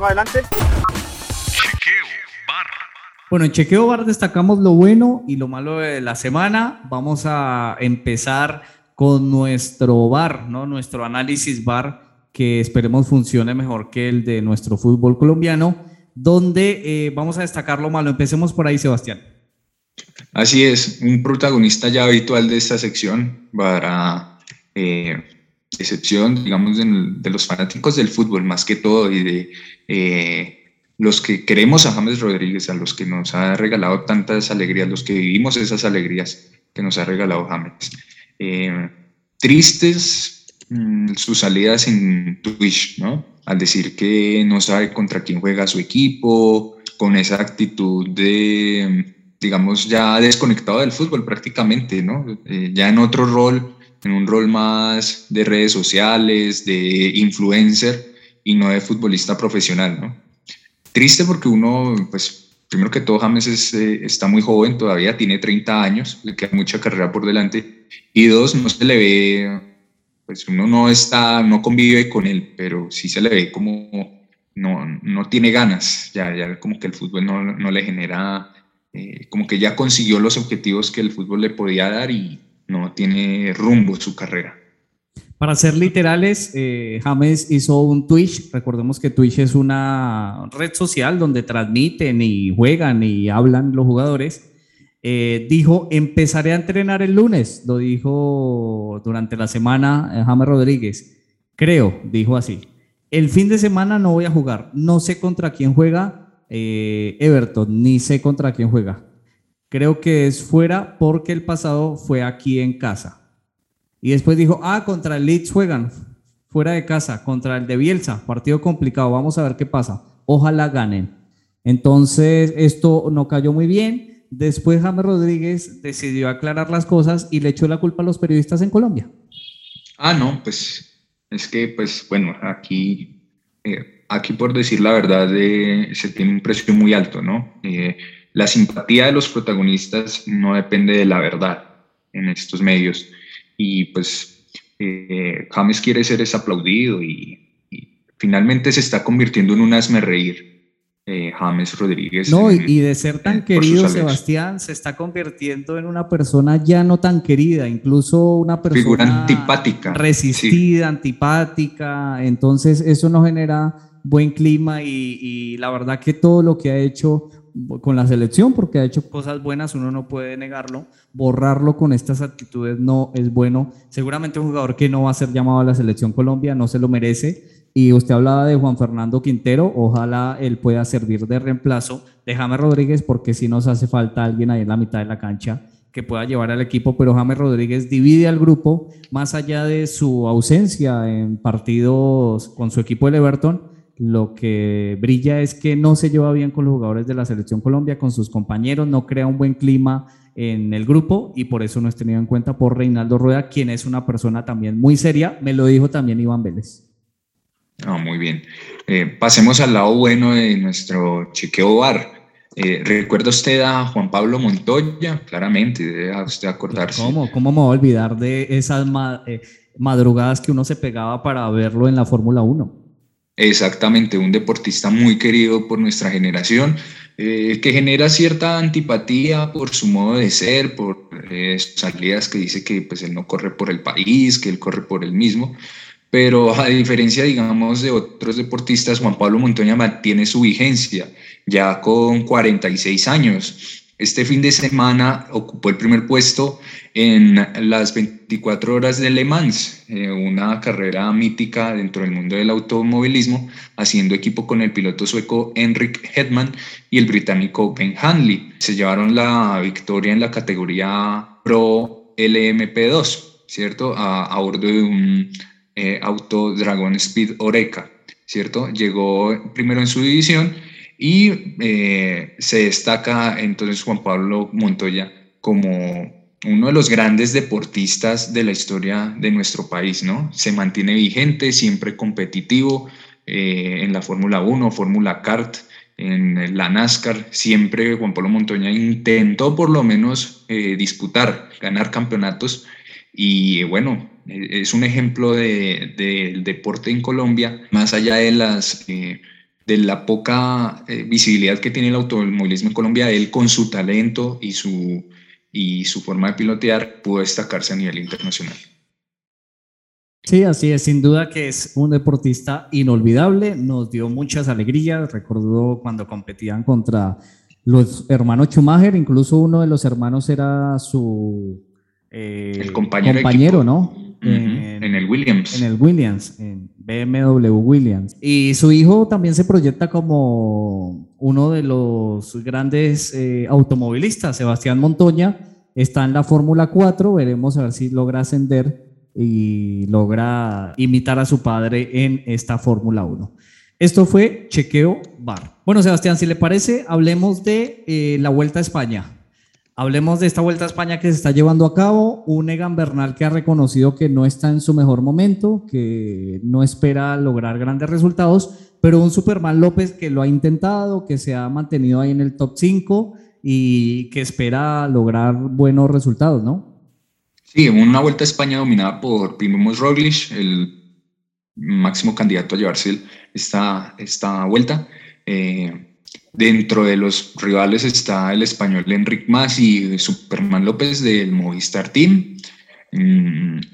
VAR. Bueno, en Chequeo VAR destacamos lo bueno y lo malo de la semana. Vamos a empezar con nuestro VAR, ¿no? Nuestro análisis VAR, que esperemos funcione mejor que el de nuestro fútbol colombiano, donde vamos a destacar lo malo. Empecemos por ahí, Sebastián. Así es, un protagonista ya habitual de esta sección, para excepción, digamos, de los fanáticos del fútbol, más que todo, y de... los que queremos a James Rodríguez, a los que nos ha regalado tantas alegrías, los que vivimos esas alegrías que nos ha regalado James. Tristes sus salidas en Twitch, ¿no? Al decir que no sabe contra quién juega su equipo, con esa actitud de, digamos, ya desconectado del fútbol prácticamente, ¿no? Ya en otro rol, en un rol más de redes sociales, de influencer y no de futbolista profesional, ¿no? Triste porque uno, pues, primero que todo, James está muy joven, todavía tiene 30 años, le queda mucha carrera por delante, y dos, no se le ve, pues uno no convive con él, pero sí se le ve como no tiene ganas, ya como que el fútbol no le genera, como que ya consiguió los objetivos que el fútbol le podía dar y no tiene rumbo su carrera. Para ser literales, James hizo un Twitch. Recordemos que Twitch es una red social donde transmiten y juegan y hablan los jugadores. Dijo, empezaré a entrenar el lunes, lo dijo durante la semana James Rodríguez. Creo, dijo así. El fin de semana no voy a jugar, no sé contra quién juega Everton, ni sé contra quién juega. Creo que es fuera porque el pasado fue aquí en casa. Y después dijo, contra el Leeds juegan, fuera de casa, contra el de Bielsa, partido complicado, vamos a ver qué pasa, ojalá ganen. Entonces esto no cayó muy bien, después James Rodríguez decidió aclarar las cosas y le echó la culpa a los periodistas en Colombia. No, pues es que, pues bueno, aquí por decir la verdad se tiene un precio muy alto, ¿no? La simpatía de los protagonistas no depende de la verdad en estos medios. Y pues James quiere ser es aplaudido y finalmente se está convirtiendo en un hazmerreír, James Rodríguez. No, y de ser tan querido, Sebastián, se está convirtiendo en una persona ya no tan querida, incluso una persona figura antipática, resistida, sí, antipática. Entonces eso no genera buen clima, y la verdad que todo lo que ha hecho con la selección, porque ha hecho cosas buenas, uno no puede negarlo, borrarlo con estas actitudes no es bueno. Seguramente un jugador que no va a ser llamado a la selección Colombia, no se lo merece. Y usted hablaba de Juan Fernando Quintero, ojalá él pueda servir de reemplazo de James Rodríguez, porque sí nos hace falta alguien ahí en la mitad de la cancha que pueda llevar al equipo, pero James Rodríguez divide al grupo, más allá de su ausencia en partidos con su equipo, el Everton. Lo que brilla es que no se lleva bien con los jugadores de la selección Colombia, con sus compañeros, no crea un buen clima en el grupo, y por eso no es tenido en cuenta por Reinaldo Rueda, quien es una persona también muy seria, me lo dijo también Iván Vélez. Oh, muy bien, pasemos al lado bueno de nuestro chequeo VAR. ¿Recuerda usted a Juan Pablo Montoya? Claramente, debe usted acordarse. ¿Cómo me voy a olvidar de esas madrugadas que uno se pegaba para verlo en la Fórmula 1? Exactamente, un deportista muy querido por nuestra generación, que genera cierta antipatía por su modo de ser, por salidas que dice que pues, él no corre por el país, que él corre por él mismo, pero a diferencia, digamos, de otros deportistas, Juan Pablo Montoya mantiene su vigencia ya con 46 años. Este fin de semana ocupó el primer puesto en las 24 horas de Le Mans, una carrera mítica dentro del mundo del automovilismo, haciendo equipo con el piloto sueco Henrik Hedman y el británico Ben Handley. Se llevaron la victoria en la categoría Pro LMP2, ¿cierto? A bordo de un auto Dragon Speed Oreca, ¿cierto? Llegó primero en su división. Y se destaca entonces Juan Pablo Montoya como uno de los grandes deportistas de la historia de nuestro país, ¿no? Se mantiene vigente, siempre competitivo en la Fórmula 1, Fórmula Kart, en la NASCAR. Siempre Juan Pablo Montoya intentó por lo menos disputar, ganar campeonatos. Y bueno, es un ejemplo del deporte en Colombia, más allá de las... de la poca visibilidad que tiene el automovilismo en Colombia, él con su talento y su forma de pilotear pudo destacarse a nivel internacional. Sí, así es, sin duda que es un deportista inolvidable, nos dio muchas alegrías, recuerdo cuando competían contra los hermanos Schumacher, incluso uno de los hermanos era su el compañero equipo, ¿no? En el Williams. En el Williams, en BMW Williams. Y su hijo también se proyecta como uno de los grandes automovilistas. Sebastián Montoya está en la Fórmula 4. Veremos a ver si logra ascender y logra imitar a su padre en esta Fórmula 1. Esto fue Chequeo VAR. Bueno, Sebastián, si le parece, hablemos de la Vuelta a España. Hablemos de esta Vuelta a España que se está llevando a cabo, un Egan Bernal que ha reconocido que no está en su mejor momento, que no espera lograr grandes resultados, pero un Superman López que lo ha intentado, que se ha mantenido ahí en el top 5 y que espera lograr buenos resultados, ¿no? Sí, una Vuelta a España dominada por Primož Roglič, el máximo candidato a llevarse esta vuelta. Dentro de los rivales está el español Enric Mas y Superman López del Movistar Team.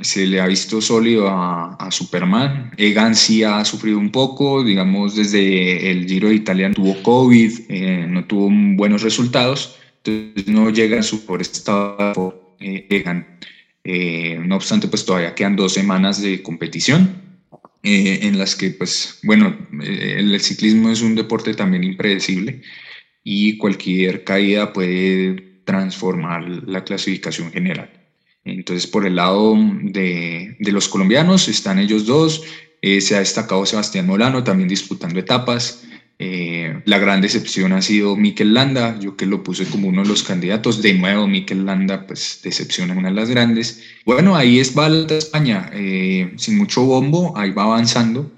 Se le ha visto sólido a Superman. Egan sí ha sufrido un poco, digamos, desde el Giro de Italia tuvo COVID, no tuvo buenos resultados, entonces no llega a su por estado Egan. No obstante, pues todavía quedan 2 semanas de competición. En las que, pues, bueno, el ciclismo es un deporte también impredecible y cualquier caída puede transformar la clasificación general. Entonces, por el lado de los colombianos están ellos dos. Se ha destacado Sebastián Molano también disputando etapas. La gran decepción ha sido Mikel Landa, yo que lo puse como uno de los candidatos. De nuevo, Mikel Landa, pues decepciona, una de las grandes. Bueno, ahí va la España, sin mucho bombo, ahí va avanzando,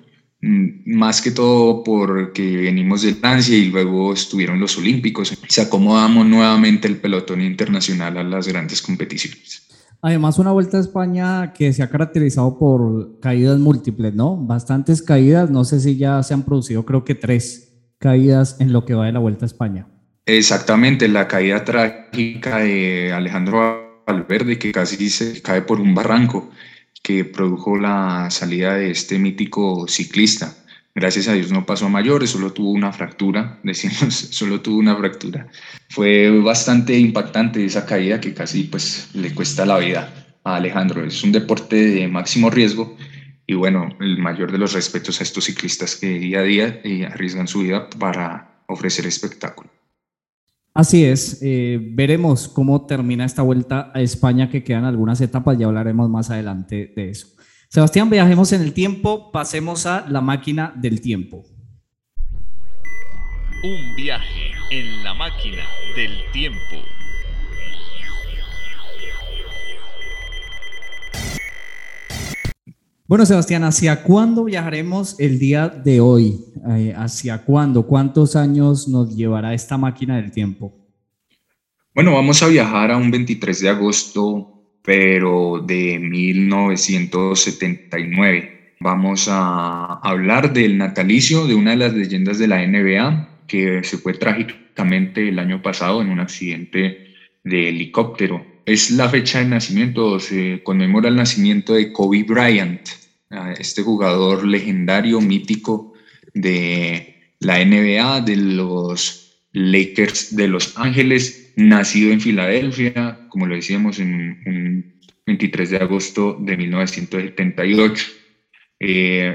más que todo porque venimos de Francia y luego estuvieron los Olímpicos. Se acomodamos nuevamente el pelotón internacional a las grandes competiciones. Además, una Vuelta a España que se ha caracterizado por caídas múltiples, ¿no? Bastantes caídas, no sé si ya se han producido, creo que 3 caídas en lo que va de la Vuelta a España. Exactamente, la caída trágica de Alejandro Valverde, que casi se cae por un barranco, que produjo la salida de este mítico ciclista. Gracias a Dios no pasó a mayores, solo tuvo una fractura, decimos, solo tuvo una fractura. Fue bastante impactante esa caída que casi pues le cuesta la vida a Alejandro. Es un deporte de máximo riesgo y bueno, el mayor de los respetos a estos ciclistas que día a día arriesgan su vida para ofrecer espectáculo. Así es, veremos cómo termina esta Vuelta a España, que quedan algunas etapas, ya hablaremos más adelante de eso. Sebastián, viajemos en el tiempo, pasemos a la máquina del tiempo. Un viaje en la máquina del tiempo. Bueno, Sebastián, ¿hacia cuándo viajaremos el día de hoy? ¿Hacia cuándo? ¿Cuántos años nos llevará esta máquina del tiempo? Bueno, vamos a viajar a un 23 de agosto. Pero de 1979. Vamos a hablar del natalicio de una de las leyendas de la NBA que se fue trágicamente el año pasado en un accidente de helicóptero. Es la fecha de nacimiento, se conmemora el nacimiento de Kobe Bryant, este jugador legendario, mítico de la NBA, de los Lakers de Los Ángeles, nacido en Filadelfia, como lo decíamos, en un 23 de agosto de 1978.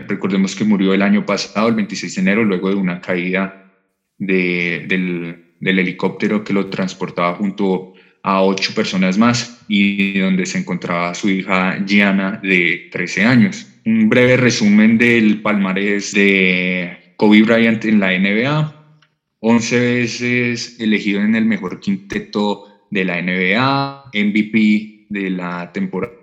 Recordemos que murió el año pasado, el 26 de enero, luego de una caída del helicóptero que lo transportaba junto a 8 personas más y donde se encontraba su hija Gianna, de 13 años. Un breve resumen del palmarés de Kobe Bryant en la NBA. 11 veces elegido en el mejor quinteto de la NBA, MVP de la temporada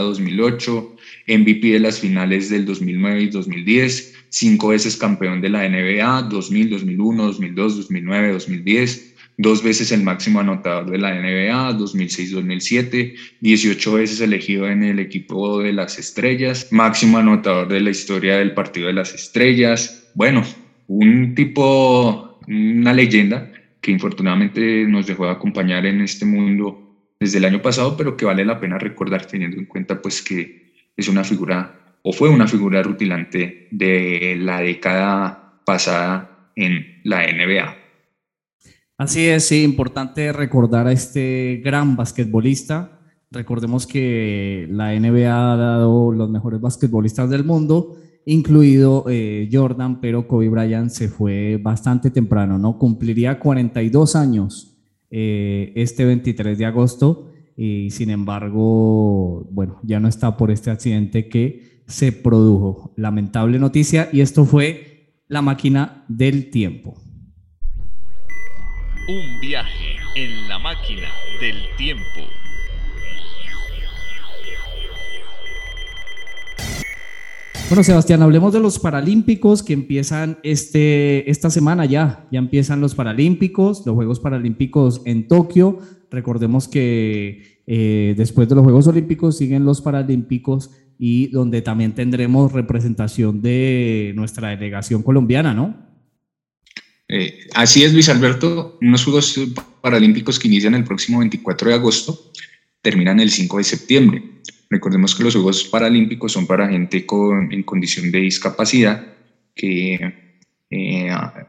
2008, MVP de las finales del 2009 y 2010, 5 veces campeón de la NBA, 2000, 2001, 2002, 2009, 2010, 2 veces el máximo anotador de la NBA, 2006, 2007, 18 veces elegido en el equipo de las estrellas, máximo anotador de la historia del partido de las estrellas. Bueno, una leyenda que infortunadamente nos dejó de acompañar en este mundo desde el año pasado, pero que vale la pena recordar teniendo en cuenta pues que es una figura, o fue una figura rutilante de la década pasada en la NBA. Así es, sí, importante recordar a este gran basquetbolista. Recordemos que la NBA ha dado los mejores basquetbolistas del mundo, incluido Jordan, pero Kobe Bryant se fue bastante temprano, ¿no? Cumpliría 42 años este 23 de agosto y sin embargo, bueno, ya no está por este accidente que se produjo. Lamentable noticia, y esto fue la máquina del tiempo. Un viaje en la máquina del tiempo. Bueno, Sebastián, hablemos de los Paralímpicos que empiezan esta semana ya. Ya empiezan los Paralímpicos, los Juegos Paralímpicos en Tokio. Recordemos que después de los Juegos Olímpicos siguen los Paralímpicos y donde también tendremos representación de nuestra delegación colombiana, ¿no? Así es, Luis Alberto. Unos Juegos Paralímpicos que inician el próximo 24 de agosto, terminan el 5 de septiembre. Recordemos que los Juegos Paralímpicos son para gente en condición de discapacidad que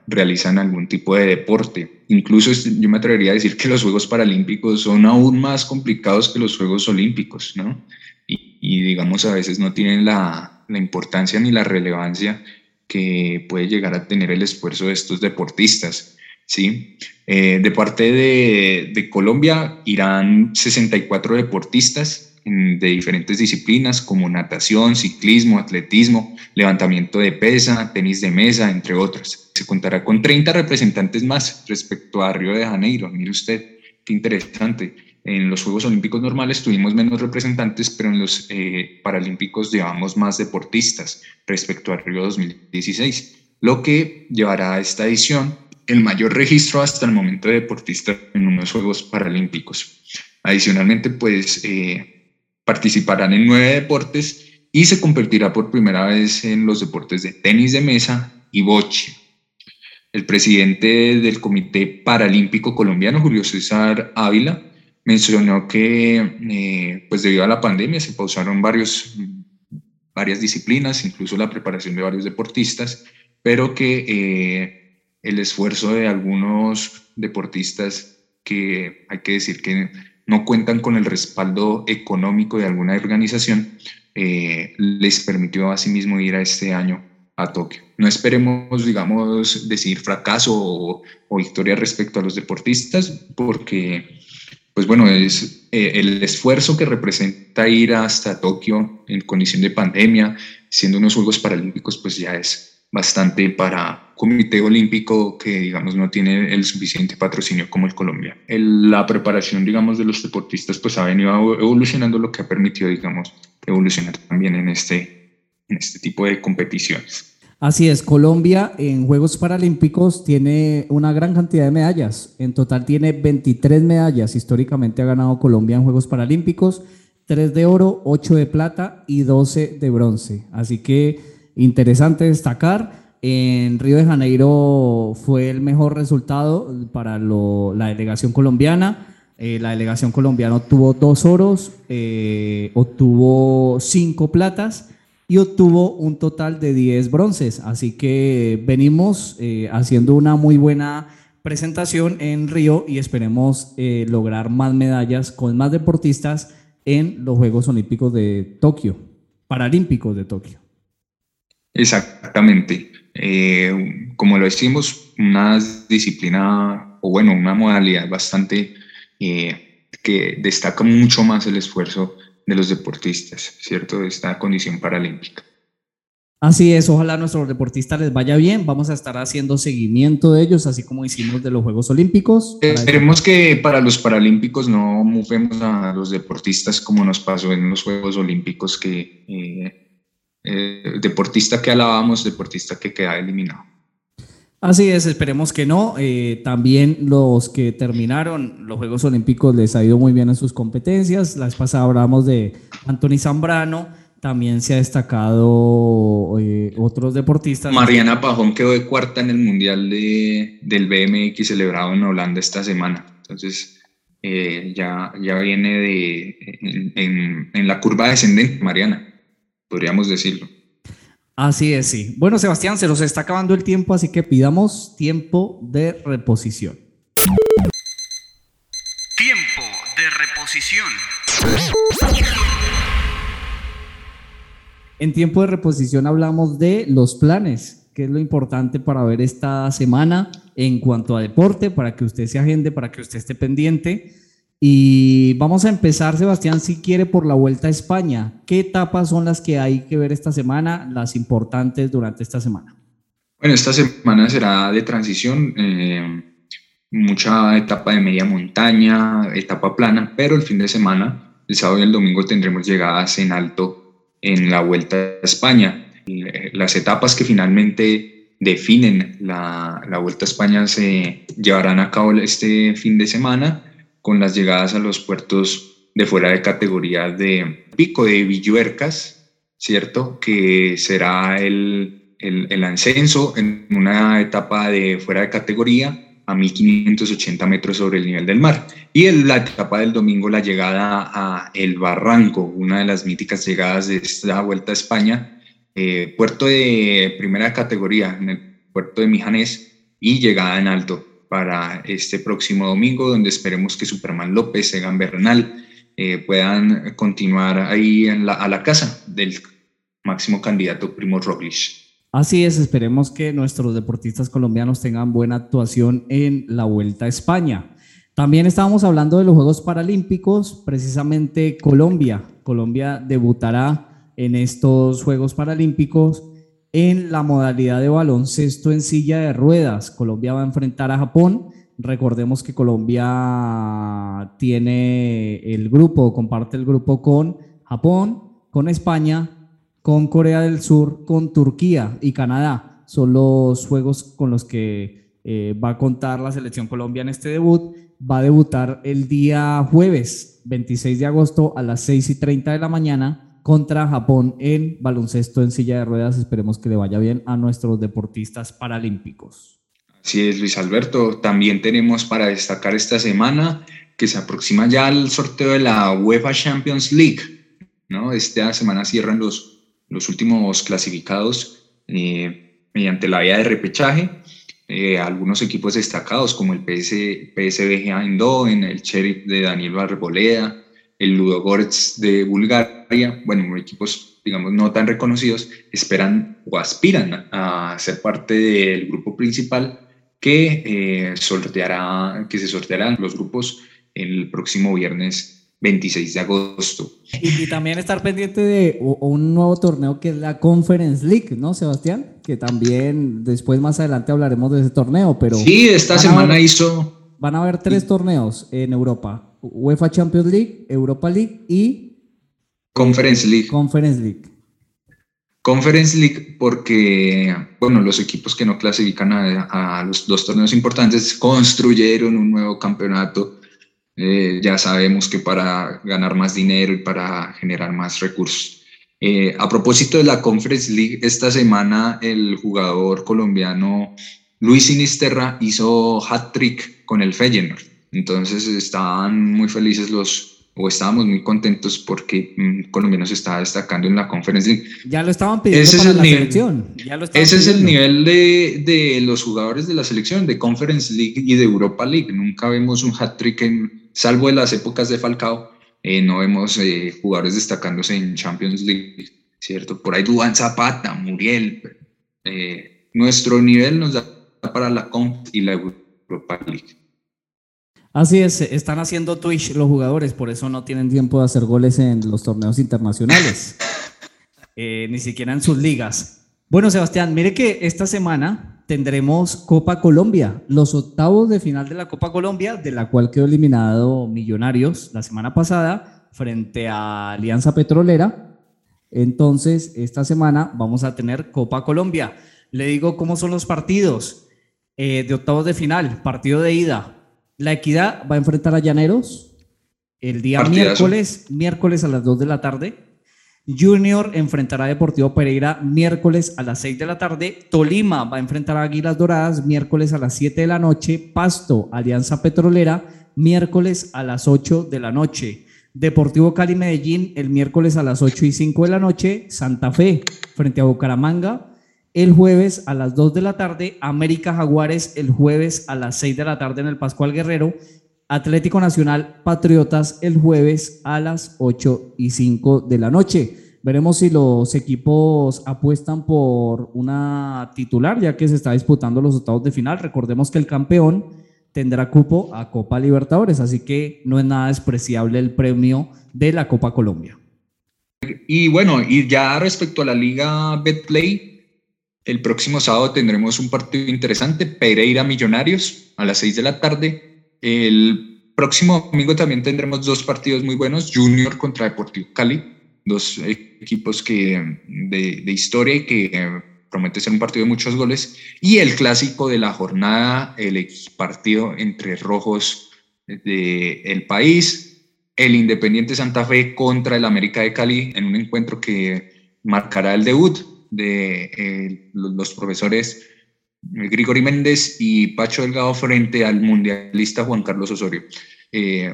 realizan algún tipo de deporte. Incluso yo me atrevería a decir que los Juegos Paralímpicos son aún más complicados que los Juegos Olímpicos, ¿no? Y digamos, a veces no tienen la importancia ni la relevancia que puede llegar a tener el esfuerzo de estos deportistas, ¿sí? De parte de Colombia irán 64 deportistas de diferentes disciplinas como natación, ciclismo, atletismo, levantamiento de pesa, tenis de mesa, entre otras. Se contará con 30 representantes más respecto a Río de Janeiro. Mire usted, qué interesante. En los Juegos Olímpicos normales tuvimos menos representantes, pero en los Paralímpicos llevamos más deportistas respecto a Río 2016, lo que llevará a esta edición el mayor registro hasta el momento de deportistas en unos Juegos Paralímpicos. Adicionalmente, pues participarán en 9 deportes y se convertirá por primera vez en los deportes de tenis de mesa y boche. El presidente del Comité Paralímpico Colombiano, Julio César Ávila, mencionó que pues debido a la pandemia se pausaron varias disciplinas, incluso la preparación de varios deportistas, pero que el esfuerzo de algunos deportistas que hay que decir que no cuentan con el respaldo económico de alguna organización, les permitió a sí mismo ir a este año a Tokio. No esperemos, digamos, decir fracaso o victoria respecto a los deportistas, porque pues bueno, es el esfuerzo que representa ir hasta Tokio en condición de pandemia, siendo unos Juegos Paralímpicos, pues ya es bastante para un comité olímpico que, digamos, no tiene el suficiente patrocinio como el colombiano. La preparación, digamos, de los deportistas, pues ha venido evolucionando, lo que ha permitido, digamos, evolucionar también en este tipo de competiciones. Así es, Colombia en Juegos Paralímpicos tiene una gran cantidad de medallas. En total tiene 23 medallas. Históricamente ha ganado Colombia en Juegos Paralímpicos, 3 de oro, 8 de plata y 12 de bronce. Así que interesante destacar. En Río de Janeiro fue el mejor resultado para la delegación colombiana. La delegación colombiana obtuvo 2 oros, obtuvo 5 platas y obtuvo un total de 10 bronces, así que venimos haciendo una muy buena presentación en Río y esperemos lograr más medallas con más deportistas en los Juegos Olímpicos de Tokio, Paralímpicos de Tokio. Exactamente, como lo decimos, una disciplina, o bueno, una modalidad bastante que destaca mucho más el esfuerzo de los deportistas, ¿cierto?, de esta condición paralímpica. Así es, ojalá a nuestros deportistas les vaya bien, vamos a estar haciendo seguimiento de ellos, así como hicimos de los Juegos Olímpicos. Esperemos que para los Paralímpicos no movemos a los deportistas como nos pasó en los Juegos Olímpicos, que deportista que alabamos, deportista que queda eliminado. Así es, esperemos que no. También los que terminaron los Juegos Olímpicos les ha ido muy bien en sus competencias. La vez pasada hablamos de Anthony Zambrano, también se ha destacado otros deportistas. Mariana Pajón quedó de cuarta en el Mundial del BMX celebrado en Holanda esta semana. Entonces ya viene en la curva descendente, Mariana, podríamos decirlo. Así es, sí. Bueno, Sebastián, se nos está acabando el tiempo, así que pidamos tiempo de reposición. Tiempo de reposición. En tiempo de reposición hablamos de los planes, que es lo importante para ver esta semana en cuanto a deporte, para que usted se agende, para que usted esté pendiente. Y vamos a empezar, Sebastián, si quiere, por la Vuelta a España. ¿Qué etapas son las que hay que ver esta semana, las importantes durante esta semana? Bueno, esta semana será de transición, mucha etapa de media montaña, etapa plana, pero el fin de semana, el sábado y el domingo, tendremos llegadas en alto en la Vuelta a España. Las etapas que finalmente definen la Vuelta a España se llevarán a cabo este fin de semana, con las llegadas a los puertos de fuera de categoría de Pico de Villuercas, ¿cierto?, que será el ascenso en una etapa de fuera de categoría a 1.580 metros sobre el nivel del mar. Y la etapa del domingo, la llegada a El Barranco, una de las míticas llegadas de esta Vuelta a España, puerto de primera categoría, en el puerto de Mijanés, y llegada en alto para este próximo domingo, donde esperemos que Superman López, Egan Bernal puedan continuar ahí a la casa del máximo candidato Primo Roglic. Así es, esperemos que nuestros deportistas colombianos tengan buena actuación en la Vuelta a España. También estábamos hablando de los Juegos Paralímpicos, precisamente Colombia. Colombia debutará en estos Juegos Paralímpicos en la modalidad de baloncesto en silla de ruedas. Colombia va a enfrentar a Japón. Recordemos que Colombia tiene el grupo, comparte el grupo con Japón, con España, con Corea del Sur, con Turquía y Canadá. Son los juegos con los que va a contar la selección Colombia en este debut. Va a debutar el día jueves 26 de agosto a las 6:30 de la mañana contra Japón en baloncesto en silla de ruedas. Esperemos que le vaya bien a nuestros deportistas paralímpicos. Así es, Luis Alberto. También tenemos para destacar esta semana que se aproxima ya el sorteo de la UEFA Champions League, ¿no? Esta semana cierran los últimos clasificados mediante la vía de repechaje. Algunos equipos destacados como el PSG Eindhoven, el Sheriff de Daniel Arboleda, el Ludogorets de Bulgaria, bueno, equipos, digamos, no tan reconocidos, esperan o aspiran a ser parte del grupo principal que se sortearán los grupos el próximo viernes 26 de agosto. Y también estar pendiente de un nuevo torneo que es la Conference League, ¿no, Sebastián? Que también después, más adelante, hablaremos de ese torneo, pero... Sí, esta semana hizo... Van a haber tres torneos en Europa. UEFA Champions League, Europa League y... Conference League porque, bueno, los equipos que no clasifican a los dos torneos importantes construyeron un nuevo campeonato. Ya sabemos que para ganar más dinero y para generar más recursos. A propósito de la Conference League, esta semana el jugador colombiano Luis Sinisterra hizo hat-trick con el Feyenoord. Entonces estábamos muy contentos porque Colombia se está destacando en la Conference League. Ya lo estaban pidiendo selección. Es el nivel de los jugadores de la selección, de Conference League y de Europa League. Nunca vemos un hat-trick salvo en las épocas de Falcao. No vemos jugadores destacándose en Champions League, ¿cierto? Por ahí Duván Zapata, Muriel. Nuestro nivel nos da para la Conf y la Europa League. Así es, están haciendo Twitch los jugadores, por eso no tienen tiempo de hacer goles en los torneos internacionales, ni siquiera en sus ligas. Bueno, Sebastián, mire que esta semana tendremos Copa Colombia, los octavos de final de la Copa Colombia, de la cual quedó eliminado Millonarios la semana pasada frente a Alianza Petrolera. Entonces, esta semana vamos a tener Copa Colombia. Le digo cómo son los partidos de octavos de final, partido de ida. La Equidad va a enfrentar a Llaneros el día miércoles a las 2 de la tarde. Junior enfrentará a Deportivo Pereira miércoles a las 6 de la tarde. Tolima va a enfrentar a Águilas Doradas miércoles a las 7 de la noche. Pasto, Alianza Petrolera, miércoles a las 8 de la noche. Deportivo Cali Medellín el miércoles a las 8:05 de la noche. Santa Fe frente a Bucaramanga el jueves a las 2 de la tarde, América Jaguares el jueves a las 6 de la tarde en el Pascual Guerrero, Atlético Nacional Patriotas el jueves a las 8:05 de la noche. Veremos si los equipos apuestan por una titular, ya que se está disputando los octavos de final. Recordemos que el campeón tendrá cupo a Copa Libertadores, así que no es nada despreciable el premio de la Copa Colombia. Y bueno, y ya respecto a la Liga BetPlay, el próximo sábado tendremos un partido interesante, Pereira Millonarios a las 6 de la tarde. El próximo domingo también tendremos dos partidos muy buenos, Junior contra Deportivo Cali, dos equipos de historia y que promete ser un partido de muchos goles. Y el clásico de la jornada, el partido entre rojos del país, el Independiente Santa Fe contra el América de Cali en un encuentro que marcará el debut de los profesores Grigori Méndez y Pacho Delgado frente al mundialista Juan Carlos Osorio.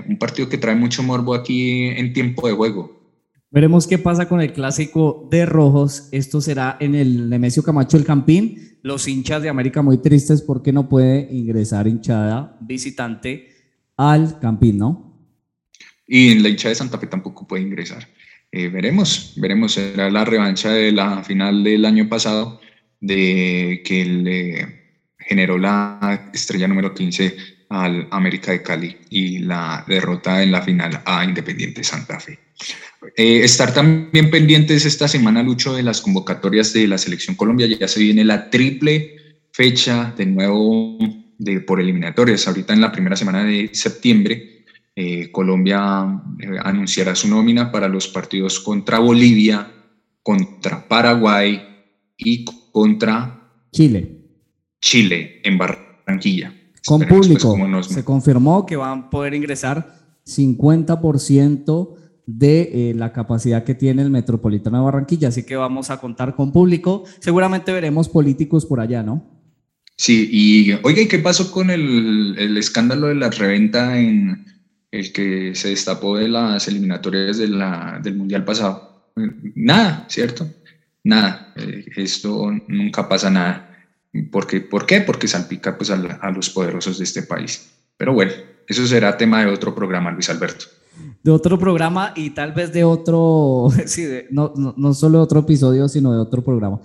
Un partido que trae mucho morbo aquí en tiempo de juego. Veremos qué pasa con el clásico de rojos. Esto será en el Nemesio Camacho del Campín. Los hinchas de América muy tristes porque no puede ingresar hinchada visitante al Campín, ¿no? Y en la hinchada de Santa Fe tampoco puede ingresar. Veremos, será la revancha de la final del año pasado de que le generó la estrella número 15 al América de Cali y la derrota en la final a Independiente Santa Fe. Estar también pendientes esta semana, Lucho, de las convocatorias de la Selección Colombia. Ya se viene la triple fecha de nuevo por eliminatorias. Ahorita en la primera semana de septiembre Colombia anunciará su nómina para los partidos contra Bolivia, contra Paraguay y contra Chile en Barranquilla. Con público, se confirmó que van a poder ingresar 50% de la capacidad que tiene el Metropolitano de Barranquilla, así que vamos a contar con público. Seguramente veremos políticos por allá, ¿no? Sí, y oiga, ¿y qué pasó con el escándalo de la reventa en el que se destapó de las eliminatorias del Mundial pasado? Nada, ¿cierto? Nada, esto nunca pasa nada. ¿Por qué? Porque salpica pues a los poderosos de este país. Pero bueno, eso será tema de otro programa, Luis Alberto. De otro programa y tal vez de otro, sí, no solo de otro episodio, sino de otro programa.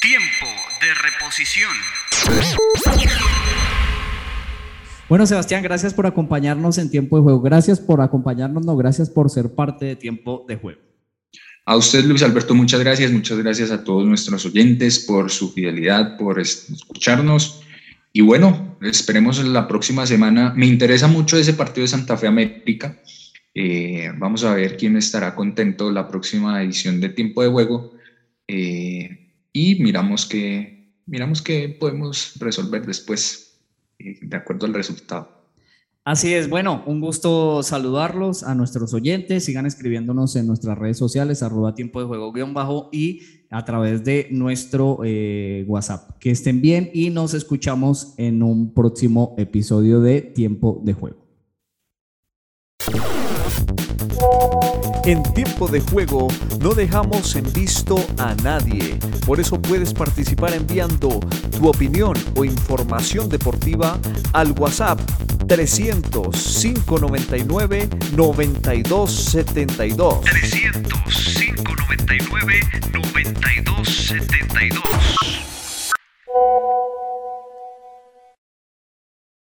Tiempo de reposición. Bueno, Sebastián, gracias por acompañarnos en Tiempo de Juego. Gracias por acompañarnos, no, gracias por ser parte de Tiempo de Juego. A usted, Luis Alberto, muchas gracias a todos nuestros oyentes por su fidelidad, por escucharnos. Y bueno, esperemos la próxima semana. Me interesa mucho ese partido de Santa Fe América. Vamos a ver quién estará contento la próxima edición de Tiempo de Juego. Y miramos qué podemos resolver después, de acuerdo al resultado. Así es, bueno, un gusto saludarlos a nuestros oyentes. Sigan escribiéndonos en nuestras redes sociales, @tiempodejuego_ y a través de nuestro WhatsApp. Que estén bien y nos escuchamos en un próximo episodio de Tiempo de Juego. En Tiempo de Juego no dejamos en visto a nadie. Por eso puedes participar enviando tu opinión o información deportiva al WhatsApp 300 599 9272.